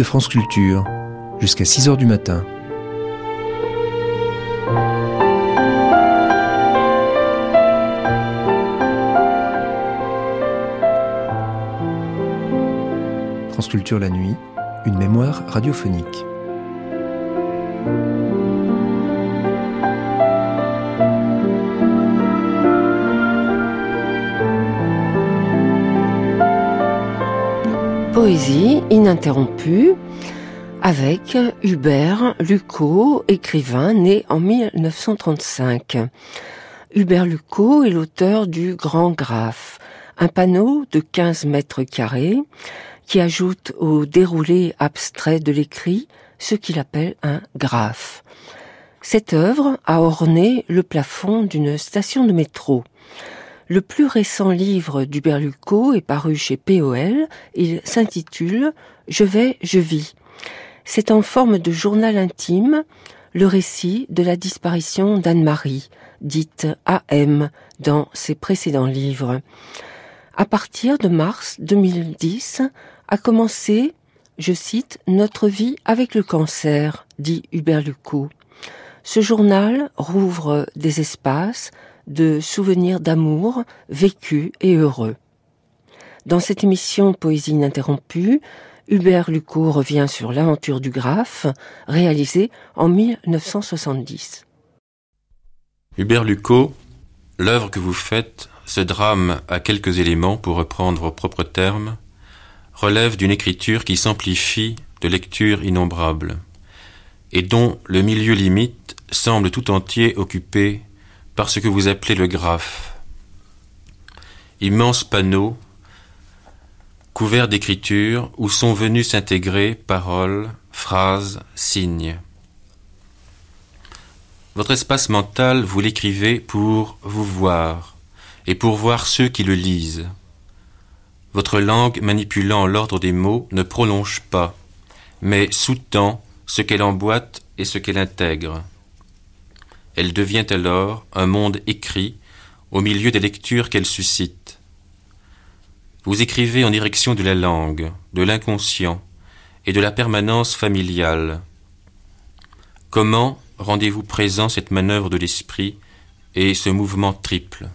de France Culture, jusqu'à 6h du matin. France Culture la nuit, une mémoire radiophonique. Poésie ininterrompue avec Hubert Lucot, écrivain né en 1935. Hubert Lucot est l'auteur du Grand Graphe, un panneau de 15 mètres carrés qui ajoute au déroulé abstrait de l'écrit ce qu'il appelle un graphe. Cette œuvre a orné le plafond d'une station de métro. Le plus récent livre d'Hubert Lucot est paru chez P.O.L. Il s'intitule « Je vais, je vis ». C'est en forme de journal intime le récit de la disparition d'Anne-Marie, dite A.M. dans ses précédents livres. À partir de mars 2010 a commencé, je cite, « Notre vie avec le cancer », dit Hubert Lucot. Ce journal rouvre des espaces de souvenirs d'amour vécus et heureux. Dans cette émission Poésie ininterrompue, Hubert Lucot revient sur l'aventure du graphe, réalisée en 1970. Hubert Lucot, l'œuvre que vous faites, ce drame à quelques éléments pour reprendre vos propres termes, relève d'une écriture qui s'amplifie de lectures innombrables et dont le milieu limite semble tout entier occupé par ce que vous appelez le graphe. Immense panneau, couvert d'écriture, où sont venus s'intégrer paroles, phrases, signes. Votre espace mental, vous l'écrivez pour vous voir, et pour voir ceux qui le lisent. Votre langue, manipulant l'ordre des mots, ne prolonge pas, mais sous-tend ce qu'elle emboîte et ce qu'elle intègre. Elle devient alors un monde écrit au milieu des lectures qu'elle suscite. Vous écrivez en direction de la langue, de l'inconscient et de la permanence familiale. Comment rendez-vous présent cette manœuvre de l'esprit et ce mouvement triple ?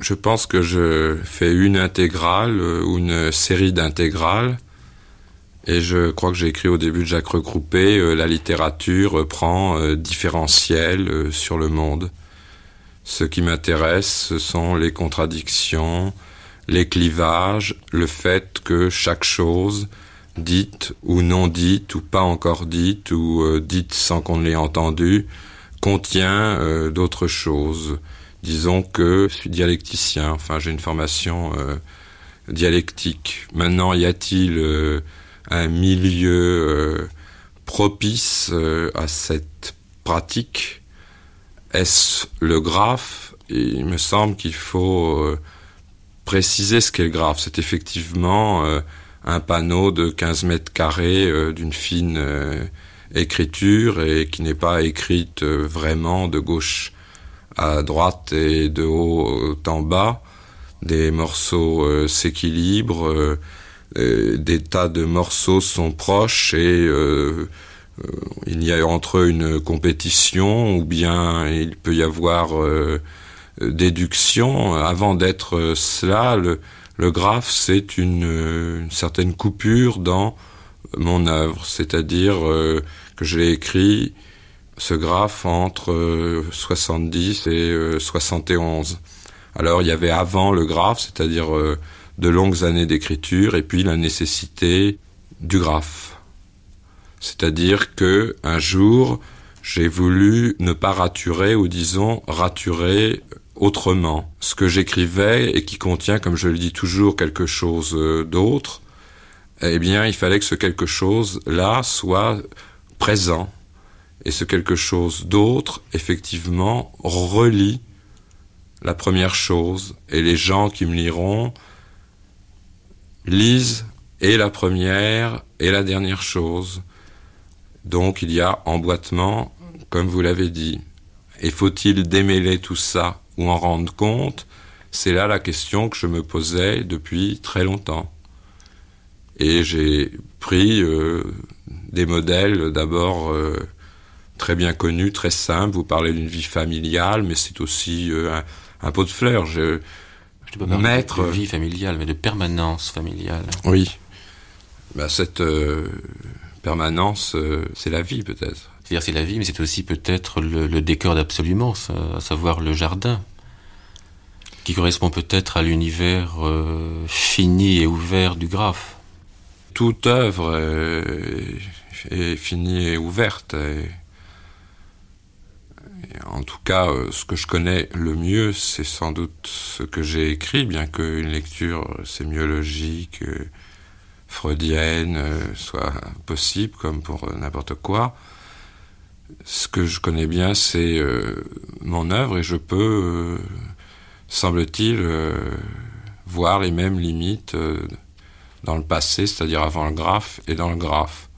Je pense que je fais une intégrale ou une série d'intégrales. Et je crois que j'ai écrit au début de Jacques Regroupé, la littérature prend différentiel sur le monde. Ce qui m'intéresse, ce sont les contradictions, les clivages, le fait que chaque chose, dite ou non dite, ou pas encore dite, ou dite sans qu'on ne l'ait entendue, contient d'autres choses. Disons que je suis dialecticien, enfin j'ai une formation dialectique. Maintenant, y a-t-il un milieu propice à cette pratique? Est-ce le graphe? Il me semble qu'il faut préciser ce qu'est le graphe. C'est effectivement un panneau de 15 mètres carrés d'une fine écriture et qui n'est pas écrite vraiment de gauche à droite et de haut en bas. Des morceaux s'équilibrent, des tas de morceaux sont proches et il y a entre eux une compétition ou bien il peut y avoir déduction. Avant d'être cela, le graphe, c'est une certaine coupure dans mon œuvre, c'est-à-dire que je l'ai écrit, ce graphe, entre 70 et 71. Alors il y avait avant le graphe, c'est-à-dire de longues années d'écriture, et puis la nécessité du graphe. C'est-à-dire que un jour, j'ai voulu ne pas raturer, ou disons, raturer autrement ce que j'écrivais et qui contient, comme je le dis toujours, quelque chose d'autre. Eh bien, il fallait que ce quelque chose-là soit présent. Et ce quelque chose d'autre, effectivement, relie la première chose. Et les gens qui me liront lisent et la première et la dernière chose. Donc il y a emboîtement, comme vous l'avez dit. Et faut-il démêler tout ça ou en rendre compte? C'est là la question que je me posais depuis très longtemps. Et j'ai pris des modèles d'abord très bien connus, très simples. Vous parlez d'une vie familiale, mais c'est aussi un pot de fleurs. Je ne peux pas parler de vie familiale, mais de permanence familiale. Oui. Ben, cette permanence, c'est la vie peut-être. C'est-à-dire c'est la vie, mais c'est aussi peut-être le décor d'Absolument, à savoir le jardin, qui correspond peut-être à l'univers fini et ouvert du Graphe. Toute œuvre est finie et ouverte. Et en tout cas, ce que je connais le mieux, c'est sans doute ce que j'ai écrit, bien qu'une lecture sémiologique, freudienne, soit possible, comme pour n'importe quoi. Ce que je connais bien, c'est mon œuvre, et je peux, semble-t-il, voir les mêmes limites dans le passé, c'est-à-dire avant le Graphe et dans le Graphe.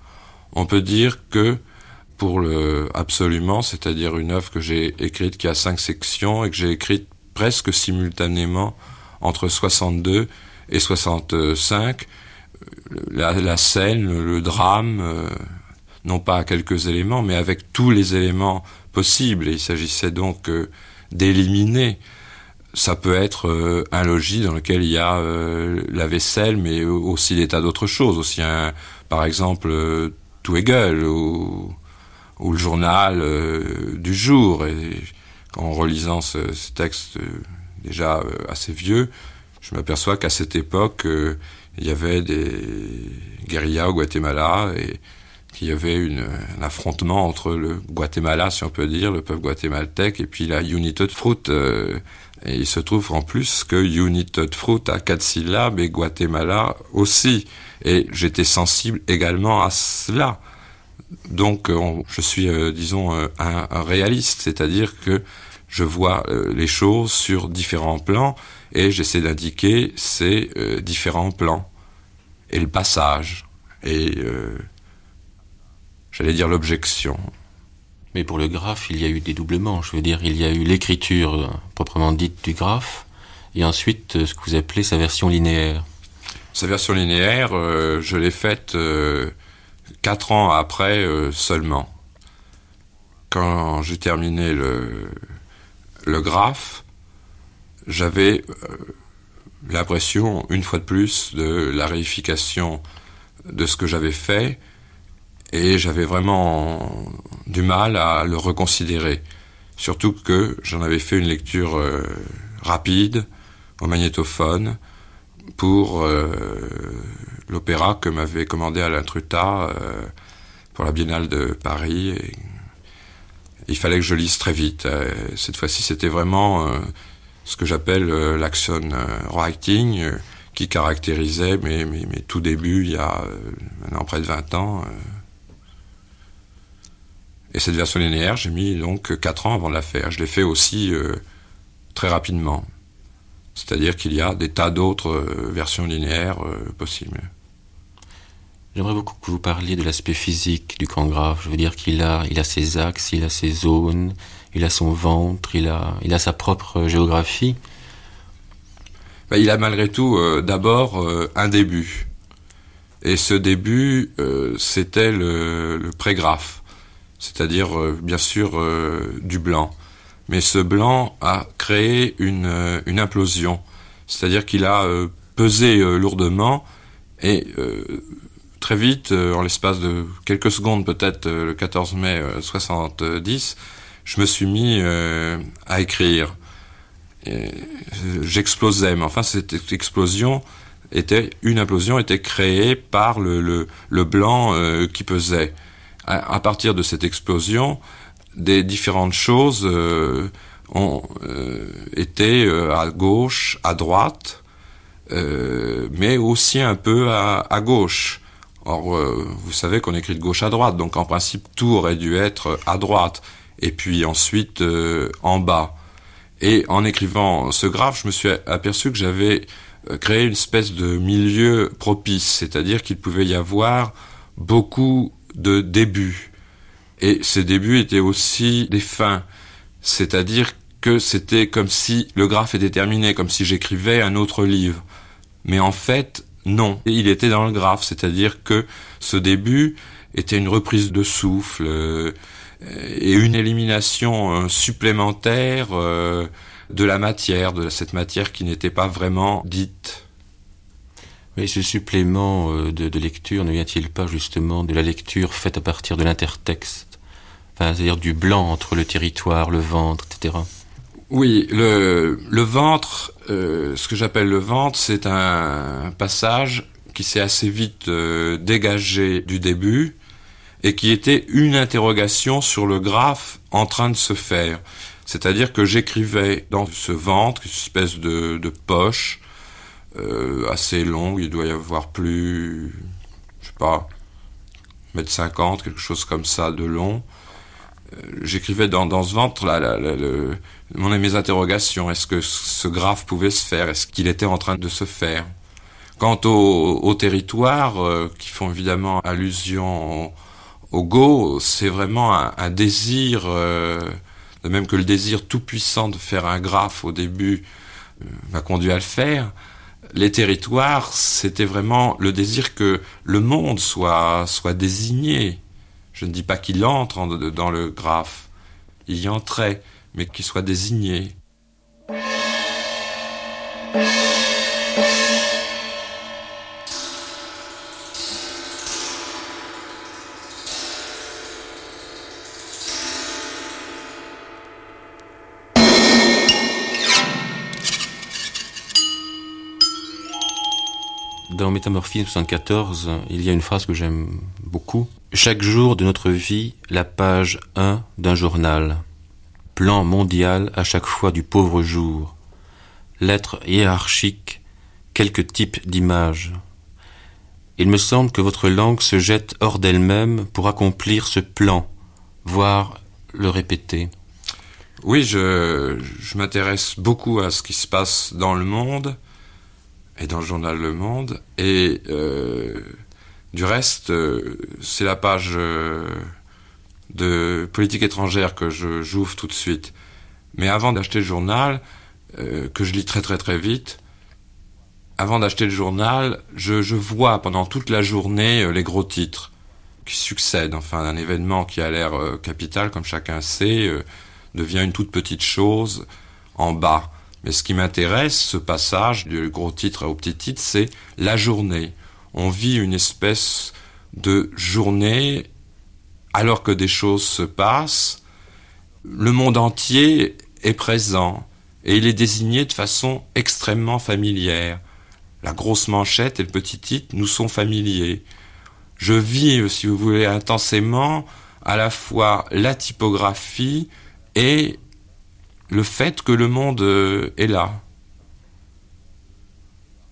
On peut dire que pour le Absolument, c'est-à-dire une œuvre que j'ai écrite qui a 5 sections et que j'ai écrite presque simultanément entre 62 et 65, la scène, le drame, non pas à quelques éléments, mais avec tous les éléments possibles. Et il s'agissait donc d'éliminer. Ça peut être un logis dans lequel il y a la vaisselle, mais aussi des tas d'autres choses. Aussi, par exemple, Tout est gueule, ou le journal du jour. Et en relisant ce texte déjà assez vieux, je m'aperçois qu'à cette époque, il y avait des guérillas au Guatemala, et qu'il y avait un affrontement entre le Guatemala, si on peut dire, le peuple guatémaltèque, et puis la United Fruit. Et il se trouve en plus que United Fruit a 4 syllabes et Guatemala aussi. Et j'étais sensible également à cela. Donc je suis, un réaliste, c'est-à-dire que je vois les choses sur différents plans et j'essaie d'indiquer ces différents plans et le passage et, j'allais dire, l'objection. Mais pour le Graphe, il y a eu des doublements. Je veux dire, il y a eu l'écriture proprement dite du Graphe, et ensuite ce que vous appelez sa version linéaire. Sa version linéaire, je l'ai faite 4 ans après seulement. Quand j'ai terminé le Graphe, j'avais l'impression, une fois de plus, de la réification de ce que j'avais fait. Et j'avais vraiment du mal à le reconsidérer. Surtout que j'en avais fait une lecture rapide, au magnétophone, pour l'opéra que m'avait commandé Alain Trutta pour la Biennale de Paris. Et il fallait que je lise très vite. Cette fois-ci, c'était vraiment ce que j'appelle l'action writing, qui caractérisait mes tout débuts il y a maintenant près de 20 ans. Et cette version linéaire, j'ai mis donc 4 ans avant de la faire. Je l'ai fait aussi très rapidement. C'est-à-dire qu'il y a des tas d'autres versions linéaires possibles. J'aimerais beaucoup que vous parliez de l'aspect physique du Grand Graphe. Je veux dire qu'il a ses axes, il a ses zones, il a son ventre, il a sa propre géographie. Ben, il a malgré tout d'abord un début. Et ce début, c'était le pré-Graphe. C'est-à-dire, bien sûr, du blanc. Mais ce blanc a créé une implosion. C'est-à-dire qu'il a pesé lourdement, et très vite, en l'espace de quelques secondes, peut-être le 14 mai 70, je me suis mis à écrire. Et j'explosais, mais enfin, cette explosion était créée par le blanc qui pesait. À partir de cette explosion, des différentes choses ont été à gauche, à droite, mais aussi un peu à gauche. Or, vous savez qu'on écrit de gauche à droite, donc en principe, tout aurait dû être à droite, et puis ensuite en bas. Et en écrivant ce Graphe, je me suis aperçu que j'avais créé une espèce de milieu propice, c'est-à-dire qu'il pouvait y avoir beaucoup de débuts. Et ces débuts étaient aussi des fins. C'est-à-dire que c'était comme si le Graphe était terminé, comme si j'écrivais un autre livre. Mais en fait, Non, il était dans le graphe, c'est-à-dire que ce début était une reprise de souffle et une élimination supplémentaire de la matière, de cette matière qui n'était pas vraiment dite. Mais ce supplément de lecture ne vient-il pas justement de la lecture faite à partir de l'intertexte, enfin, c'est-à-dire du blanc entre le territoire, le ventre, etc. Oui, le ventre, ce que j'appelle le ventre, c'est un passage qui s'est assez vite dégagé du début et qui était une interrogation sur le graphe en train de se faire. C'est-à-dire que j'écrivais dans ce ventre, une espèce de poche, assez longue, il doit y avoir plus, je sais pas, 1m50, quelque chose comme ça de long. J'écrivais dans ce ventre là, mes interrogations. Est-ce que ce graphe pouvait se faire? Est-ce qu'il était en train de se faire? Quant au territoire, qui font évidemment allusion au go, c'est vraiment un désir, de même que le désir tout puissant de faire un graphe au début m'a conduit à le faire. Les territoires, c'était vraiment le désir que le monde soit désigné. Je ne dis pas qu'il entre dans le graphe, il y entrait, mais qu'il soit désigné. Dans Métamorphisme 74, il y a une phrase que j'aime beaucoup. « Chaque jour de notre vie, la page 1 d'un journal. Plan mondial à chaque fois du pauvre jour. Lettres hiérarchiques, quelques types d'images. Il me semble que votre langue se jette hors d'elle-même pour accomplir ce plan, voire le répéter. » Oui, je m'intéresse beaucoup à ce qui se passe dans le monde. Et dans le journal Le Monde, et du reste, c'est la page de politique étrangère que j'ouvre tout de suite. Mais avant d'acheter le journal, que je lis très très très vite, avant d'acheter le journal, je vois pendant toute la journée les gros titres qui succèdent. Enfin, un événement qui a l'air capital, comme chacun sait, devient une toute petite chose en bas. Mais ce qui m'intéresse, ce passage du gros titre au petit titre, c'est la journée. On vit une espèce de journée alors que des choses se passent. Le monde entier est présent et il est désigné de façon extrêmement familière. La grosse manchette et le petit titre nous sont familiers. Je vis, si vous voulez, intensément à la fois la typographie et le fait que le monde est là.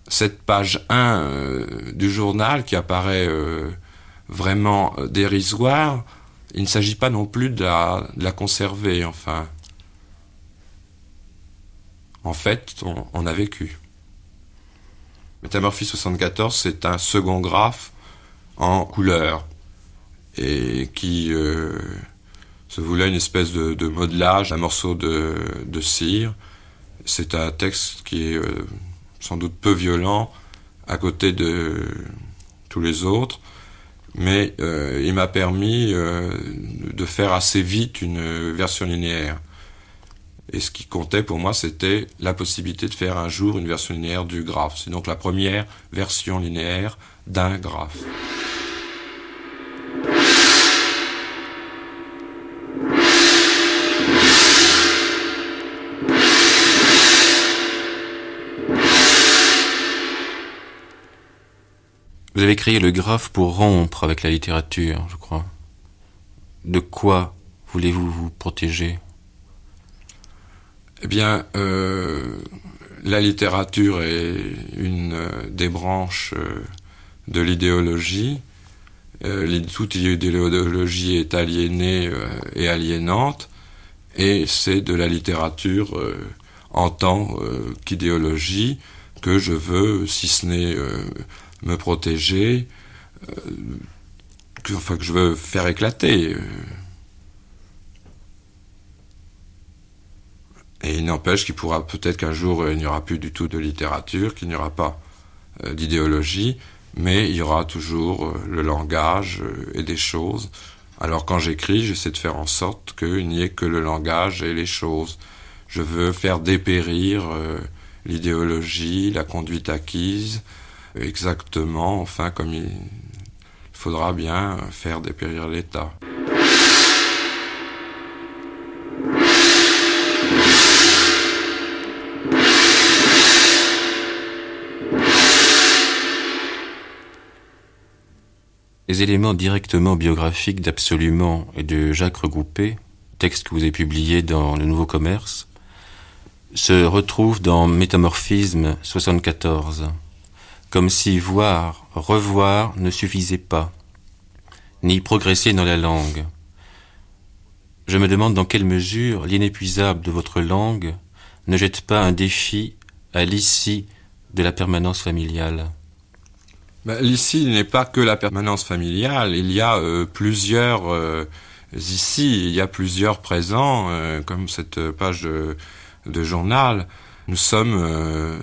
Cette page 1 du journal qui apparaît vraiment dérisoire, il ne s'agit pas non plus de la conserver, enfin. En fait, on a vécu. Métamorphisme 74, c'est un second graphe en couleur et qui... se voulait une espèce de modelage, un morceau de cire. C'est un texte qui est sans doute peu violent à côté de tous les autres, mais il m'a permis de faire assez vite une version linéaire. Et ce qui comptait pour moi, c'était la possibilité de faire un jour une version linéaire du graphe. C'est donc la première version linéaire d'un graphe. Vous avez créé le graphe pour rompre avec la littérature, je crois. De quoi voulez-vous vous protéger? Eh bien, la littérature est une des branches de l'idéologie. Toute idéologie est aliénée et aliénante, et c'est de la littérature en tant qu'idéologie que je veux, si ce n'est... me protéger, que je veux faire éclater. Et il n'empêche qu'il pourra peut-être qu'un jour il n'y aura plus du tout de littérature, qu'il n'y aura pas d'idéologie, mais il y aura toujours le langage et des choses. Alors quand j'écris, j'essaie de faire en sorte qu'il n'y ait que le langage et les choses. Je veux faire dépérir l'idéologie, la conduite acquise, exactement, enfin, comme il faudra bien faire dépérir l'État. Les éléments directement biographiques d'Absolument et de Jacques Regroupé, texte que vous avez publié dans Le Nouveau Commerce, se retrouvent dans Métamorphisme 74, comme si voir, revoir ne suffisait pas, ni progresser dans la langue. Je me demande dans quelle mesure l'inépuisable de votre langue ne jette pas un défi à l'ici de la permanence familiale. L'ici n'est pas que la permanence familiale, il y a plusieurs ici, il y a plusieurs présents, comme cette page de journal. Nous sommes,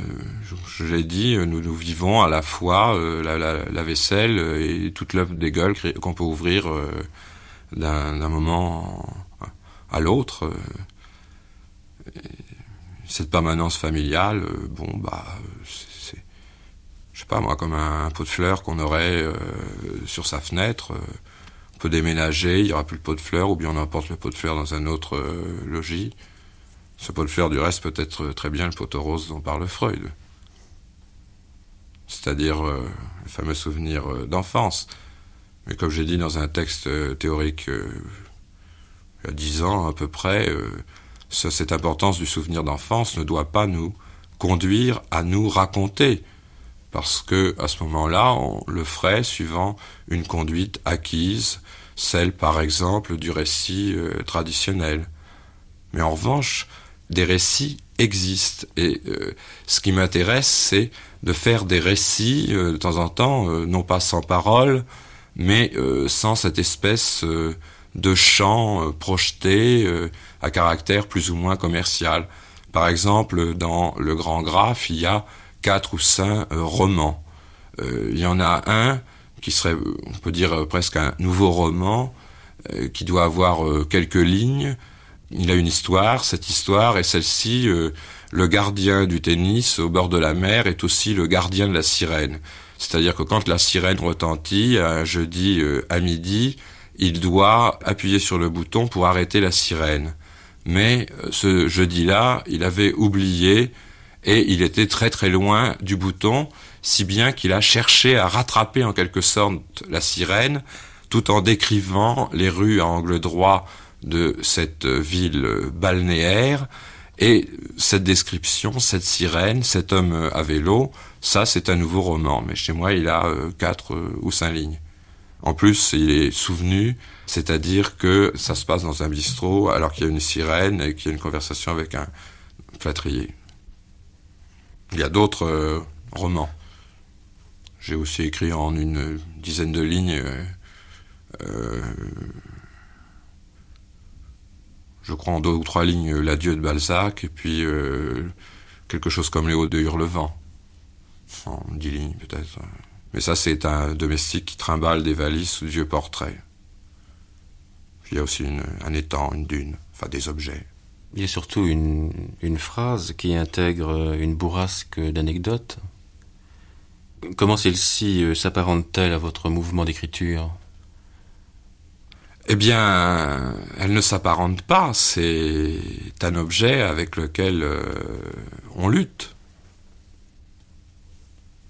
je l'ai dit, nous vivons à la fois la vaisselle et toute l'œuvre des gueules qu'on peut ouvrir d'un moment à l'autre. Cette permanence familiale, c'est... Je sais pas moi, comme un pot de fleurs qu'on aurait sur sa fenêtre, on peut déménager, il n'y aura plus le pot de fleurs, ou bien on emporte le pot de fleurs dans un autre logis. Ce pot de fleurs, du reste, peut être très bien le poteau rose dont parle Freud. C'est-à-dire le fameux souvenir d'enfance. Mais comme j'ai dit dans un texte théorique il y a 10 ans à peu près, cette importance du souvenir d'enfance ne doit pas nous conduire à nous raconter. Parce que, à ce moment-là, on le ferait suivant une conduite acquise, celle, par exemple, du récit traditionnel. Mais en revanche, des récits existent. Et ce qui m'intéresse, c'est de faire des récits, de temps en temps, non pas sans parole, mais sans cette espèce de chant projeté à caractère plus ou moins commercial. Par exemple, dans le Grand Graphe, il y a 4 ou 5 romans. Il y en a un qui serait, on peut dire, presque un nouveau roman, qui doit avoir quelques lignes. Il a une histoire, cette histoire est celle-ci, le gardien du tennis au bord de la mer est aussi le gardien de la sirène. C'est-à-dire que quand la sirène retentit, un jeudi à midi, il doit appuyer sur le bouton pour arrêter la sirène. Mais ce jeudi-là, il avait oublié et il était très très loin du bouton, si bien qu'il a cherché à rattraper en quelque sorte la sirène, tout en décrivant les rues à angle droit de cette ville balnéaire. Et cette description, cette sirène, cet homme à vélo, ça c'est un nouveau roman. Mais chez moi, il a 4 ou 5 lignes. En plus, il est souvenu, c'est-à-dire que ça se passe dans un bistrot, alors qu'il y a une sirène et qu'il y a une conversation avec un plâtrier. Il y a d'autres romans. J'ai aussi écrit en une dizaine de lignes, je crois en 2 ou 3 lignes, l'adieu de Balzac, et puis quelque chose comme Léo de Hurlevent, en 10 lignes peut-être. Mais ça, c'est un domestique qui trimballe des valises sous vieux portraits. Puis il y a aussi un étang, une dune, enfin des objets. Il y a surtout une phrase qui intègre une bourrasque d'anecdotes. Comment celle-ci s'apparente-t-elle à votre mouvement d'écriture ? Eh bien, elle ne s'apparente pas. C'est un objet avec lequel on lutte.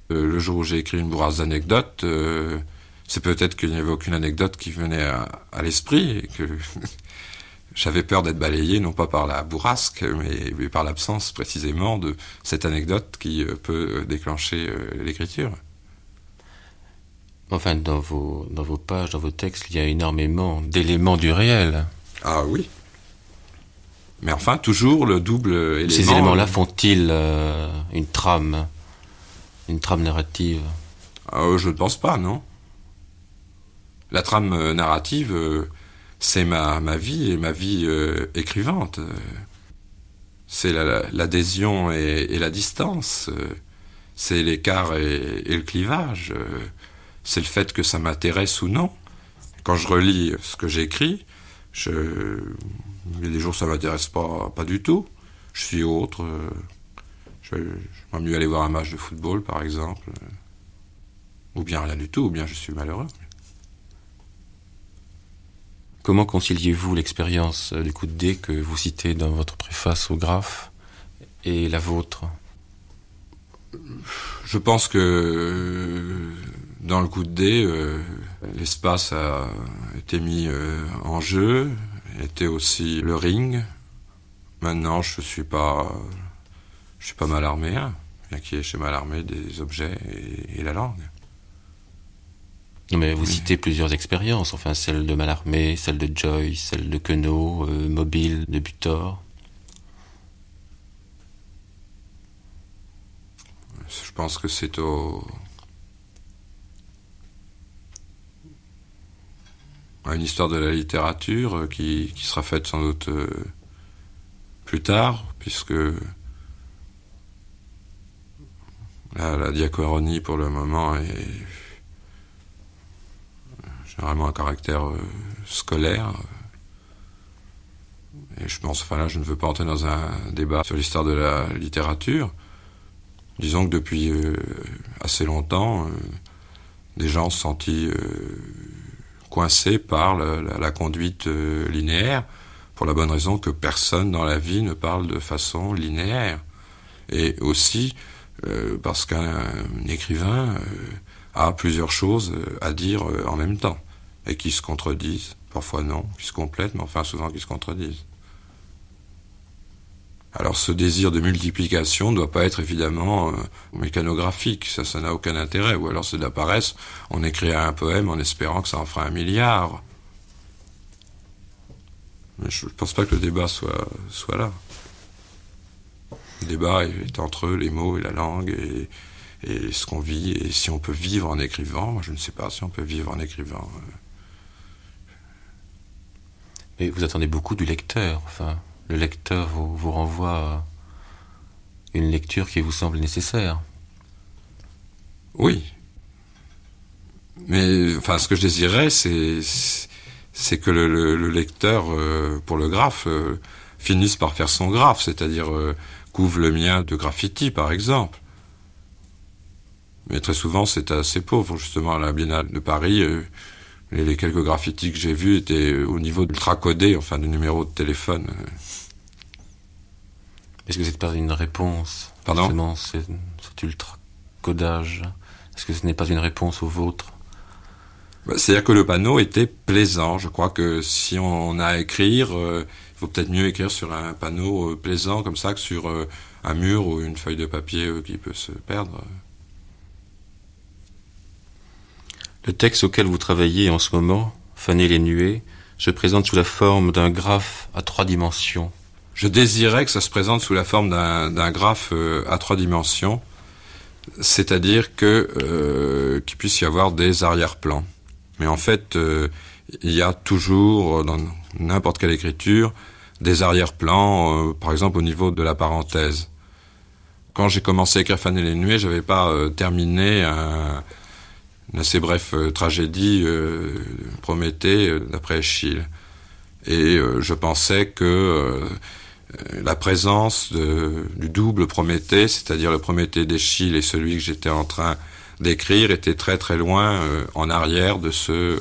Le jour où j'ai écrit une bourrasque d'anecdotes, c'est peut-être qu'il n'y avait aucune anecdote qui venait à l'esprit et que... J'avais peur d'être balayé, non pas par la bourrasque, mais par l'absence précisément de cette anecdote qui peut déclencher l'écriture. Enfin, dans vos pages, dans vos textes, il y a énormément d'éléments du réel. Ah oui. Mais enfin, toujours le double élément. Ces éléments-là font-ils une trame narrative ? Je ne pense pas, non. La trame narrative... C'est ma vie et ma vie écrivante. C'est l'adhésion et la distance. c'est l'écart et le clivage, c'est le fait que ça m'intéresse ou non. Quand je relis ce que j'écris, il y a des jours ça ne m'intéresse pas du tout, je suis autre, j'aimerais mieux aller voir un match de football par exemple, ou bien rien du tout, ou bien je suis malheureux. Comment conciliez-vous l'expérience du coup de dé que vous citez dans votre préface au Graphe et la vôtre ? Je pense que dans le coup de dé, l'espace a été mis en jeu, était aussi le ring. Maintenant, je suis pas malarméen, bien qu'il y ait chez Mallarmé des objets et la langue. Mais vous citez plusieurs expériences, enfin celle de Mallarmé, celle de Joyce, celle de Queneau, Mobile, de Butor. Je pense que c'est à une histoire de la littérature qui sera faite sans doute plus tard, puisque la diachronie pour le moment est généralement un caractère scolaire. Et je pense, enfin là, je ne veux pas entrer dans un débat sur l'histoire de la littérature. Disons que depuis assez longtemps, des gens se sentaient coincés par la conduite linéaire, pour la bonne raison que personne dans la vie ne parle de façon linéaire. Et aussi parce qu'un écrivain a plusieurs choses à dire en même temps, et qui se contredisent, parfois non, qui se complètent, mais enfin souvent qui se contredisent. Alors ce désir de multiplication ne doit pas être évidemment mécanographique, ça n'a aucun intérêt, ou alors c'est de la paresse, on écrit un poème en espérant que ça en fera 1 milliard. Mais je ne pense pas que le débat soit là. Le débat est entre les mots et la langue et ce qu'on vit, et si on peut vivre en écrivant. Moi je ne sais pas si on peut vivre en écrivant. Mais vous attendez beaucoup du lecteur, enfin... Le lecteur vous renvoie une lecture qui vous semble nécessaire. Oui. Mais enfin, ce que je désirais, c'est que le lecteur, pour le graphe, finisse par faire son graphe, c'est-à-dire couvre le mien de graffiti, par exemple. Mais très souvent, c'est assez pauvre. Justement, à la Biennale de Paris... Les quelques graffitis que j'ai vus étaient au niveau d'ultra-codé, enfin du numéro de téléphone. Est-ce que c'est pas une réponse ? Pardon ? Justement, cet ultra-codage. Est-ce que ce n'est pas une réponse au vôtre ? C'est-à-dire que le panneau était plaisant. Je crois que si on a à écrire, il faut peut-être mieux écrire sur un panneau plaisant comme ça que sur un mur ou une feuille de papier qui peut se perdre. Le texte auquel vous travaillez en ce moment, Fané-les-Nuées, se présente sous la forme d'un graphe à 3 dimensions. Je désirais que ça se présente sous la forme d'un graphe à 3 dimensions, c'est-à-dire qu'il puisse y avoir des arrière-plans. Mais en fait, il y a toujours, dans n'importe quelle écriture, des arrière-plans, par exemple au niveau de la parenthèse. Quand j'ai commencé à écrire Fané-les-Nuées, je n'avais pas terminé une assez bref tragédie, Prométhée, d'après Eschyle. Et je pensais que la présence du double Prométhée, c'est-à-dire le Prométhée d'Eschyle et celui que j'étais en train d'écrire, était très très loin en arrière de ce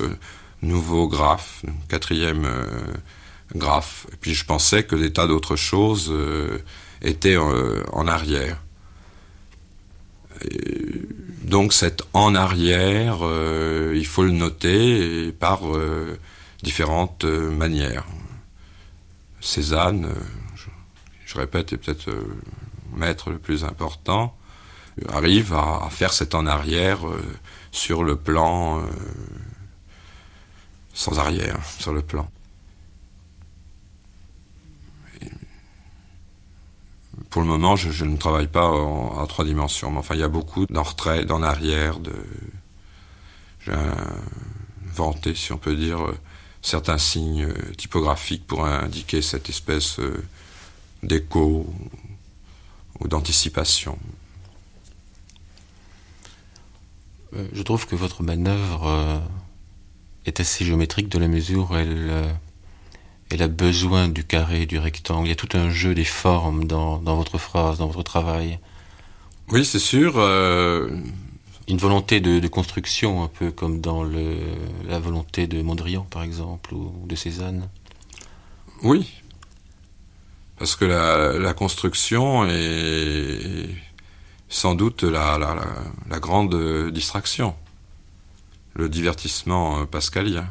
nouveau graphe, 4e graphe. Et puis je pensais que des tas d'autres choses étaient en arrière. Et donc cet en arrière, il faut le noter par différentes manières. Cézanne, je répète, est peut-être maître le plus important, arrive à faire cet en arrière sur le plan sans arrière, sur le plan. Pour le moment, je ne travaille pas en 3 dimensions, mais enfin, il y a beaucoup d'en retrait, d'en arrière, j'ai inventé, si on peut dire, certains signes typographiques pour indiquer cette espèce d'écho ou d'anticipation. Je trouve que votre manœuvre est assez géométrique dans la mesure où elle a besoin du carré, du rectangle. Il y a tout un jeu des formes dans votre phrase, dans votre travail. Oui, c'est sûr. Une volonté de construction, un peu comme dans la volonté de Mondrian, par exemple, ou de Cézanne. Oui, parce que la construction est sans doute la grande distraction, le divertissement pascalien.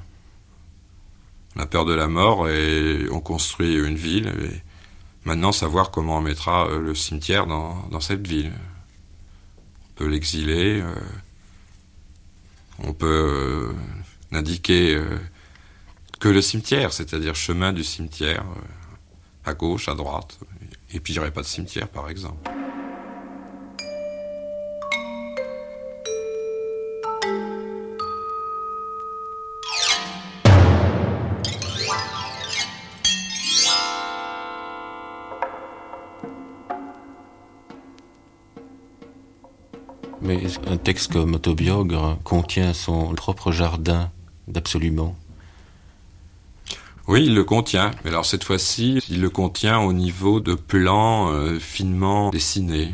La peur de la mort, et on construit une ville, et maintenant savoir comment on mettra le cimetière dans cette ville. On peut l'exiler, on peut n'indiquer que le cimetière, c'est-à-dire chemin du cimetière, à gauche, à droite, et puis j'aurais pas de cimetière par exemple. Mais un texte comme Autobiogre contient son propre jardin d'absolument. Oui, il le contient. Mais alors cette fois-ci, il le contient au niveau de plans finement dessinés.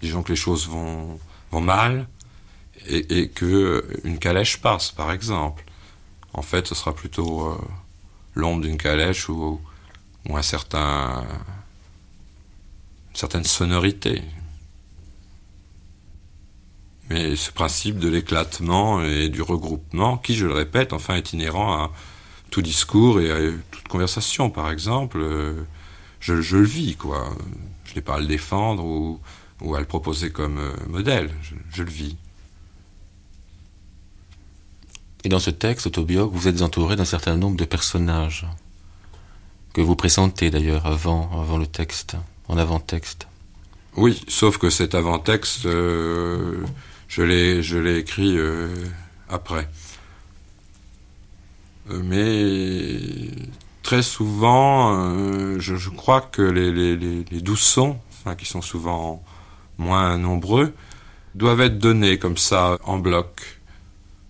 Disons que les choses vont mal et qu'une calèche passe, par exemple. En fait, ce sera plutôt l'ombre d'une calèche ou une certaine sonorité. Mais ce principe de l'éclatement et du regroupement, qui, je le répète, enfin est inhérent à tout discours et à toute conversation, par exemple, je le vis, quoi. Je n'ai pas à le défendre ou à le proposer comme modèle, je le vis. Et dans ce texte autobiographique, vous êtes entouré d'un certain nombre de personnages, que vous présentez d'ailleurs avant le texte, en avant-texte. Oui, sauf que cet avant-texte... Je l'ai écrit après. Mais très souvent, je crois que les doux sons, enfin, qui sont souvent moins nombreux, doivent être donnés comme ça, en bloc.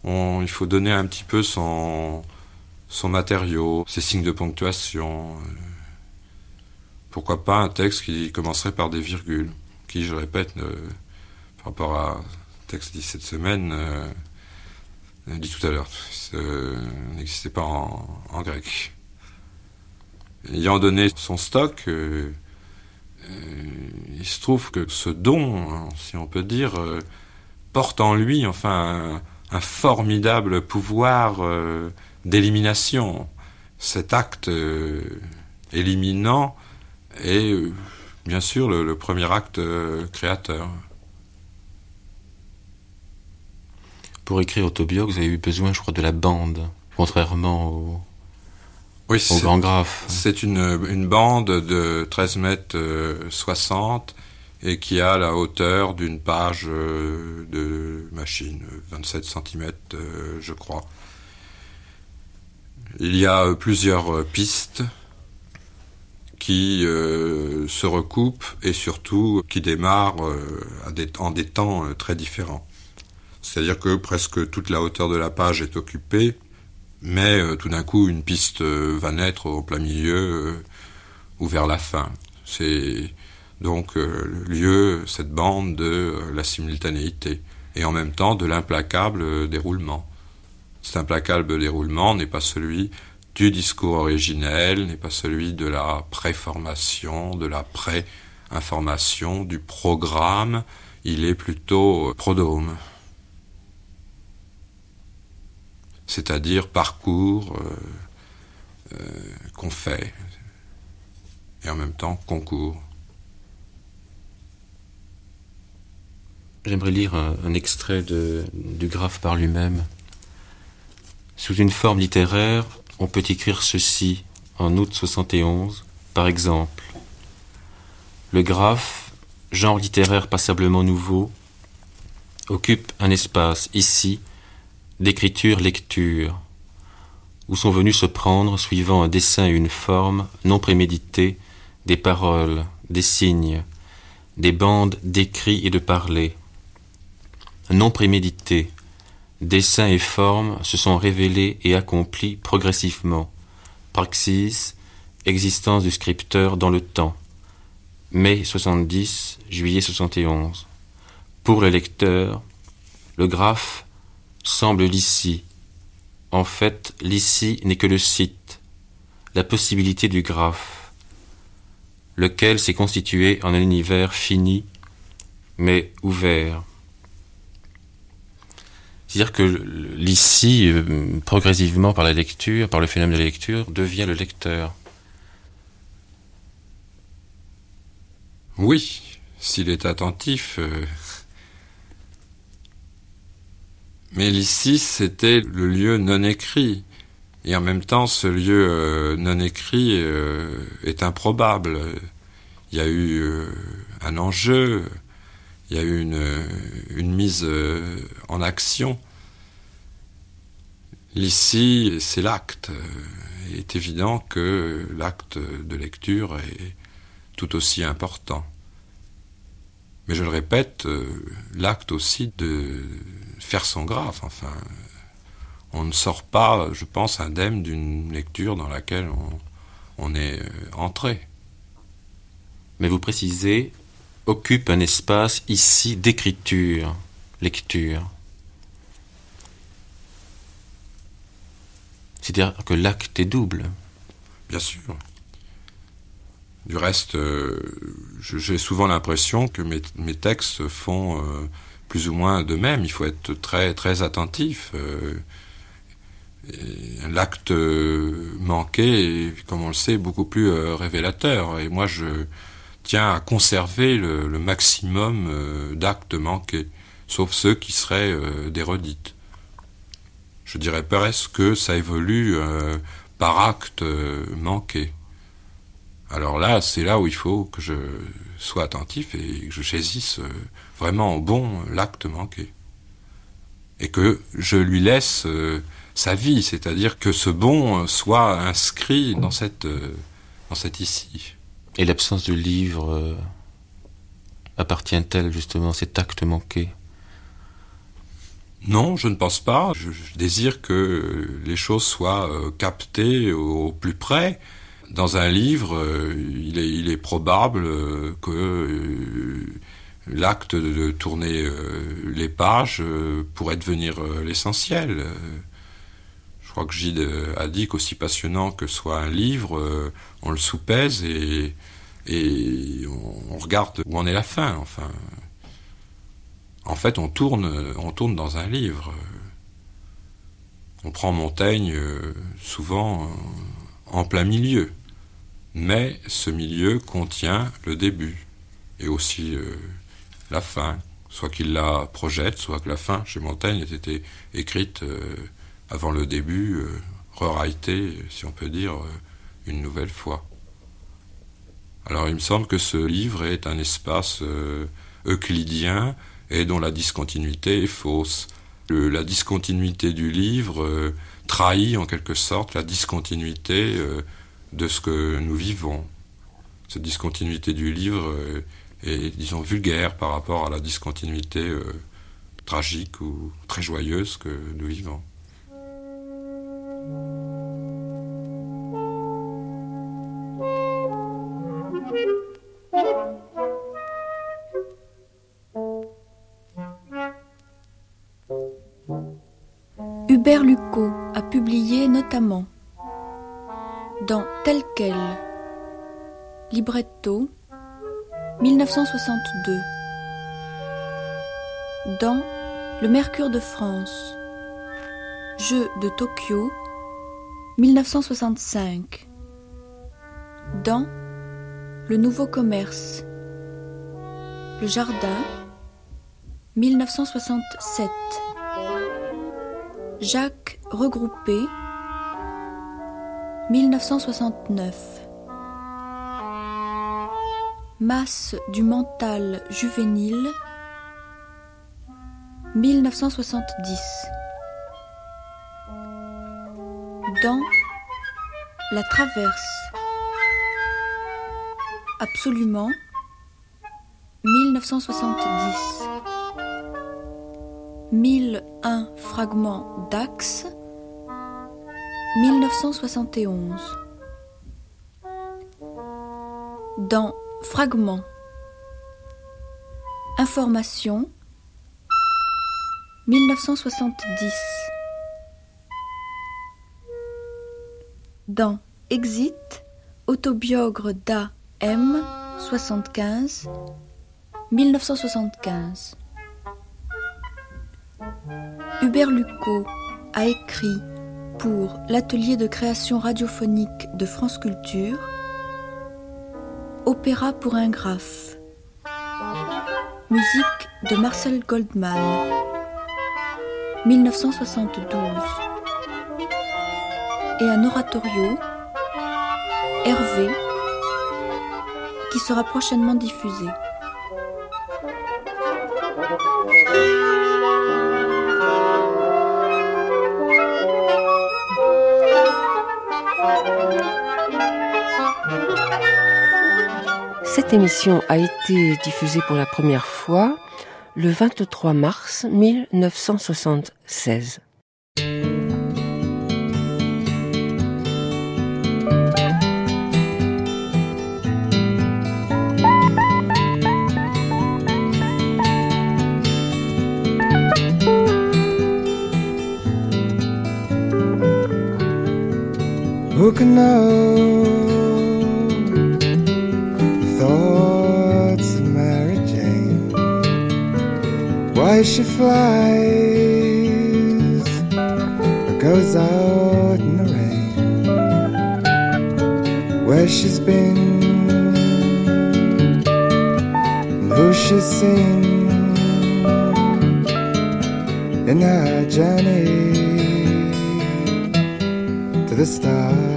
Il faut donner un petit peu son matériau, ses signes de ponctuation. Pourquoi pas un texte qui commencerait par des virgules, qui, je répète, par rapport à... texte dit cette semaine, dit tout à l'heure, n'existait pas en grec. Ayant donné son stock, il se trouve que ce don, si on peut dire, porte en lui enfin un formidable pouvoir d'élimination. Cet acte éliminant est bien sûr le premier acte créateur. Pour écrire Autobiogre, vous avez eu besoin, je crois, de la bande, contrairement au Grand Graphe. C'est une bande de 13,60 mètres et qui a la hauteur d'une page de machine, 27 cm, je crois. Il y a plusieurs pistes qui se recoupent et surtout qui démarrent en des temps très différents. C'est-à-dire que presque toute la hauteur de la page est occupée, mais tout d'un coup, une piste va naître au plein milieu ou vers la fin. C'est donc le lieu, cette bande de la simultanéité, et en même temps de l'implacable déroulement. Cet implacable déroulement n'est pas celui du discours originel, n'est pas celui de la préformation, de la pré-information, du programme, il est plutôt prodome. C'est-à-dire parcours qu'on fait, et en même temps concours. J'aimerais lire un extrait du Graphe par lui-même. « Sous une forme littéraire, on peut écrire ceci, en août 71, par exemple. Le Graphe, genre littéraire passablement nouveau, occupe un espace ici, d'écriture-lecture, où sont venus se prendre, suivant un dessin et une forme non préméditée, des paroles, des signes, des bandes d'écrits et de parler. Non préméditées, Dessin et forme se sont révélés et accomplis progressivement. Praxis, existence du scripteur dans le temps. Mai 70, juillet 71. Pour le lecteur, le graphe semble l'ici. En fait, l'ici n'est que le site, la possibilité du graphe, lequel s'est constitué en un univers fini, mais ouvert. C'est-à-dire que l'ici, progressivement par la lecture, par le phénomène de la lecture, devient le lecteur. Oui, s'il est attentif. Mais l'ici, c'était le lieu non écrit. Et en même temps, ce lieu non écrit est improbable. Il y a eu un enjeu. Il y a eu une mise en action. L'ici, c'est l'acte. Il est évident que l'acte de lecture est tout aussi important. Mais je le répète, l'acte aussi de faire son graphe. Enfin, on ne sort pas, je pense, indemne d'une lecture dans laquelle on est entré. Mais vous précisez... occupe un espace ici d'écriture, lecture. C'est-à-dire que l'acte est double. Bien sûr. Du reste, j'ai souvent l'impression que mes textes font plus ou moins de même. Il faut être très, très attentif. L'acte manqué est, comme on le sait, beaucoup plus révélateur. Et moi, je... tient à conserver le maximum d'actes manqués, sauf ceux qui seraient des redites. Je dirais presque que ça évolue par acte manqué. Alors là, c'est là où il faut que je sois attentif et que je saisisse vraiment bon l'acte manqué. Et que je lui laisse sa vie, c'est-à-dire que ce bon soit inscrit dans cette ici. Et l'absence de livre appartient-elle justement à cet acte manqué ? Non, je ne pense pas. Je désire que les choses soient captées au plus près. Dans un livre, il est probable que l'acte de tourner les pages pourrait devenir l'essentiel. Je crois que Gide a dit qu'aussi passionnant que soit un livre, on le soupèse et on regarde où en est la fin. Enfin, en fait, on tourne dans un livre. On prend Montaigne souvent en plein milieu. Mais ce milieu contient le début et aussi la fin. Soit qu'il la projette, soit que la fin, chez Montaigne, ait été écrite... avant le début, re-raïté, si on peut dire, une nouvelle fois. Alors il me semble que ce livre est un espace euclidien et dont la discontinuité est fausse. La discontinuité du livre trahit en quelque sorte la discontinuité de ce que nous vivons. Cette discontinuité du livre est, disons, vulgaire par rapport à la discontinuité tragique ou très joyeuse que nous vivons. Hubert Lucot a publié notamment dans Tel quel, libretto 1962, dans Le Mercure de France, Jeu de Tokyo 1965, dans Le Nouveau Commerce, Le Jardin 1967, Jacques Regroupé 1969, Masse du mental juvénile 1970, dans La Traverse, Absolument 1970, 1001 fragments d'Axe, 1971. Dans Fragment Information, 1970. Dans Exit, Autobiogre d'A.M. 75, 1975. Hubert Lucot a écrit pour l'atelier de création radiophonique de France Culture, Opéra pour un graphe, musique de Marcel Goldman, 1972, et un oratorio, Hervé, qui sera prochainement diffusé. Cette émission a été diffusée pour la première fois le 23 mars 1976. Who can know the thoughts of Mary Jane? Why she flies or goes out in the rain? Where she's been and who she's seen in her journey to the stars.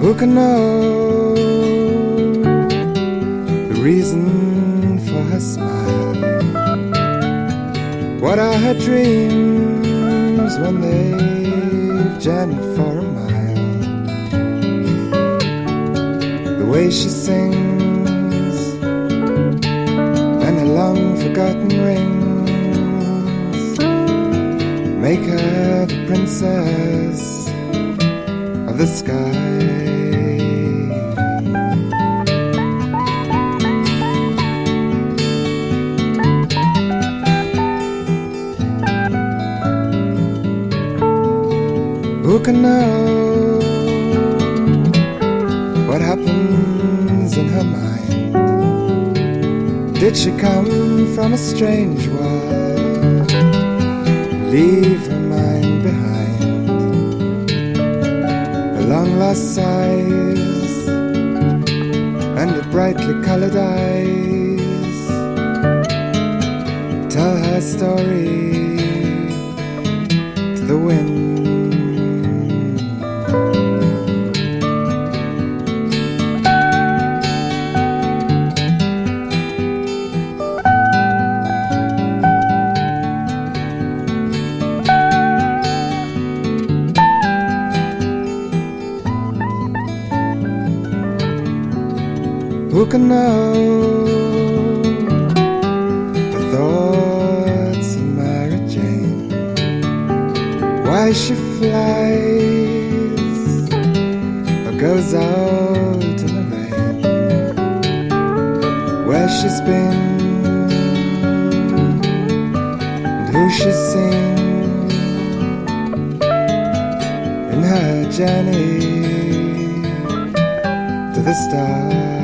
Who can know the reason for her smile? What are her dreams when they've journeyed for a mile? The way she sings and her long forgotten rings make her the princess of the sky. Who can know what happens in her mind? Did she come from a strange world, leave her mind behind? Her long lost sighs and her brightly colored eyes tell her story to the wind. Who can know the thoughts of Mary Jane? Why she flies or goes out in the rain? Where she's been and who she's seen in her journey to the stars.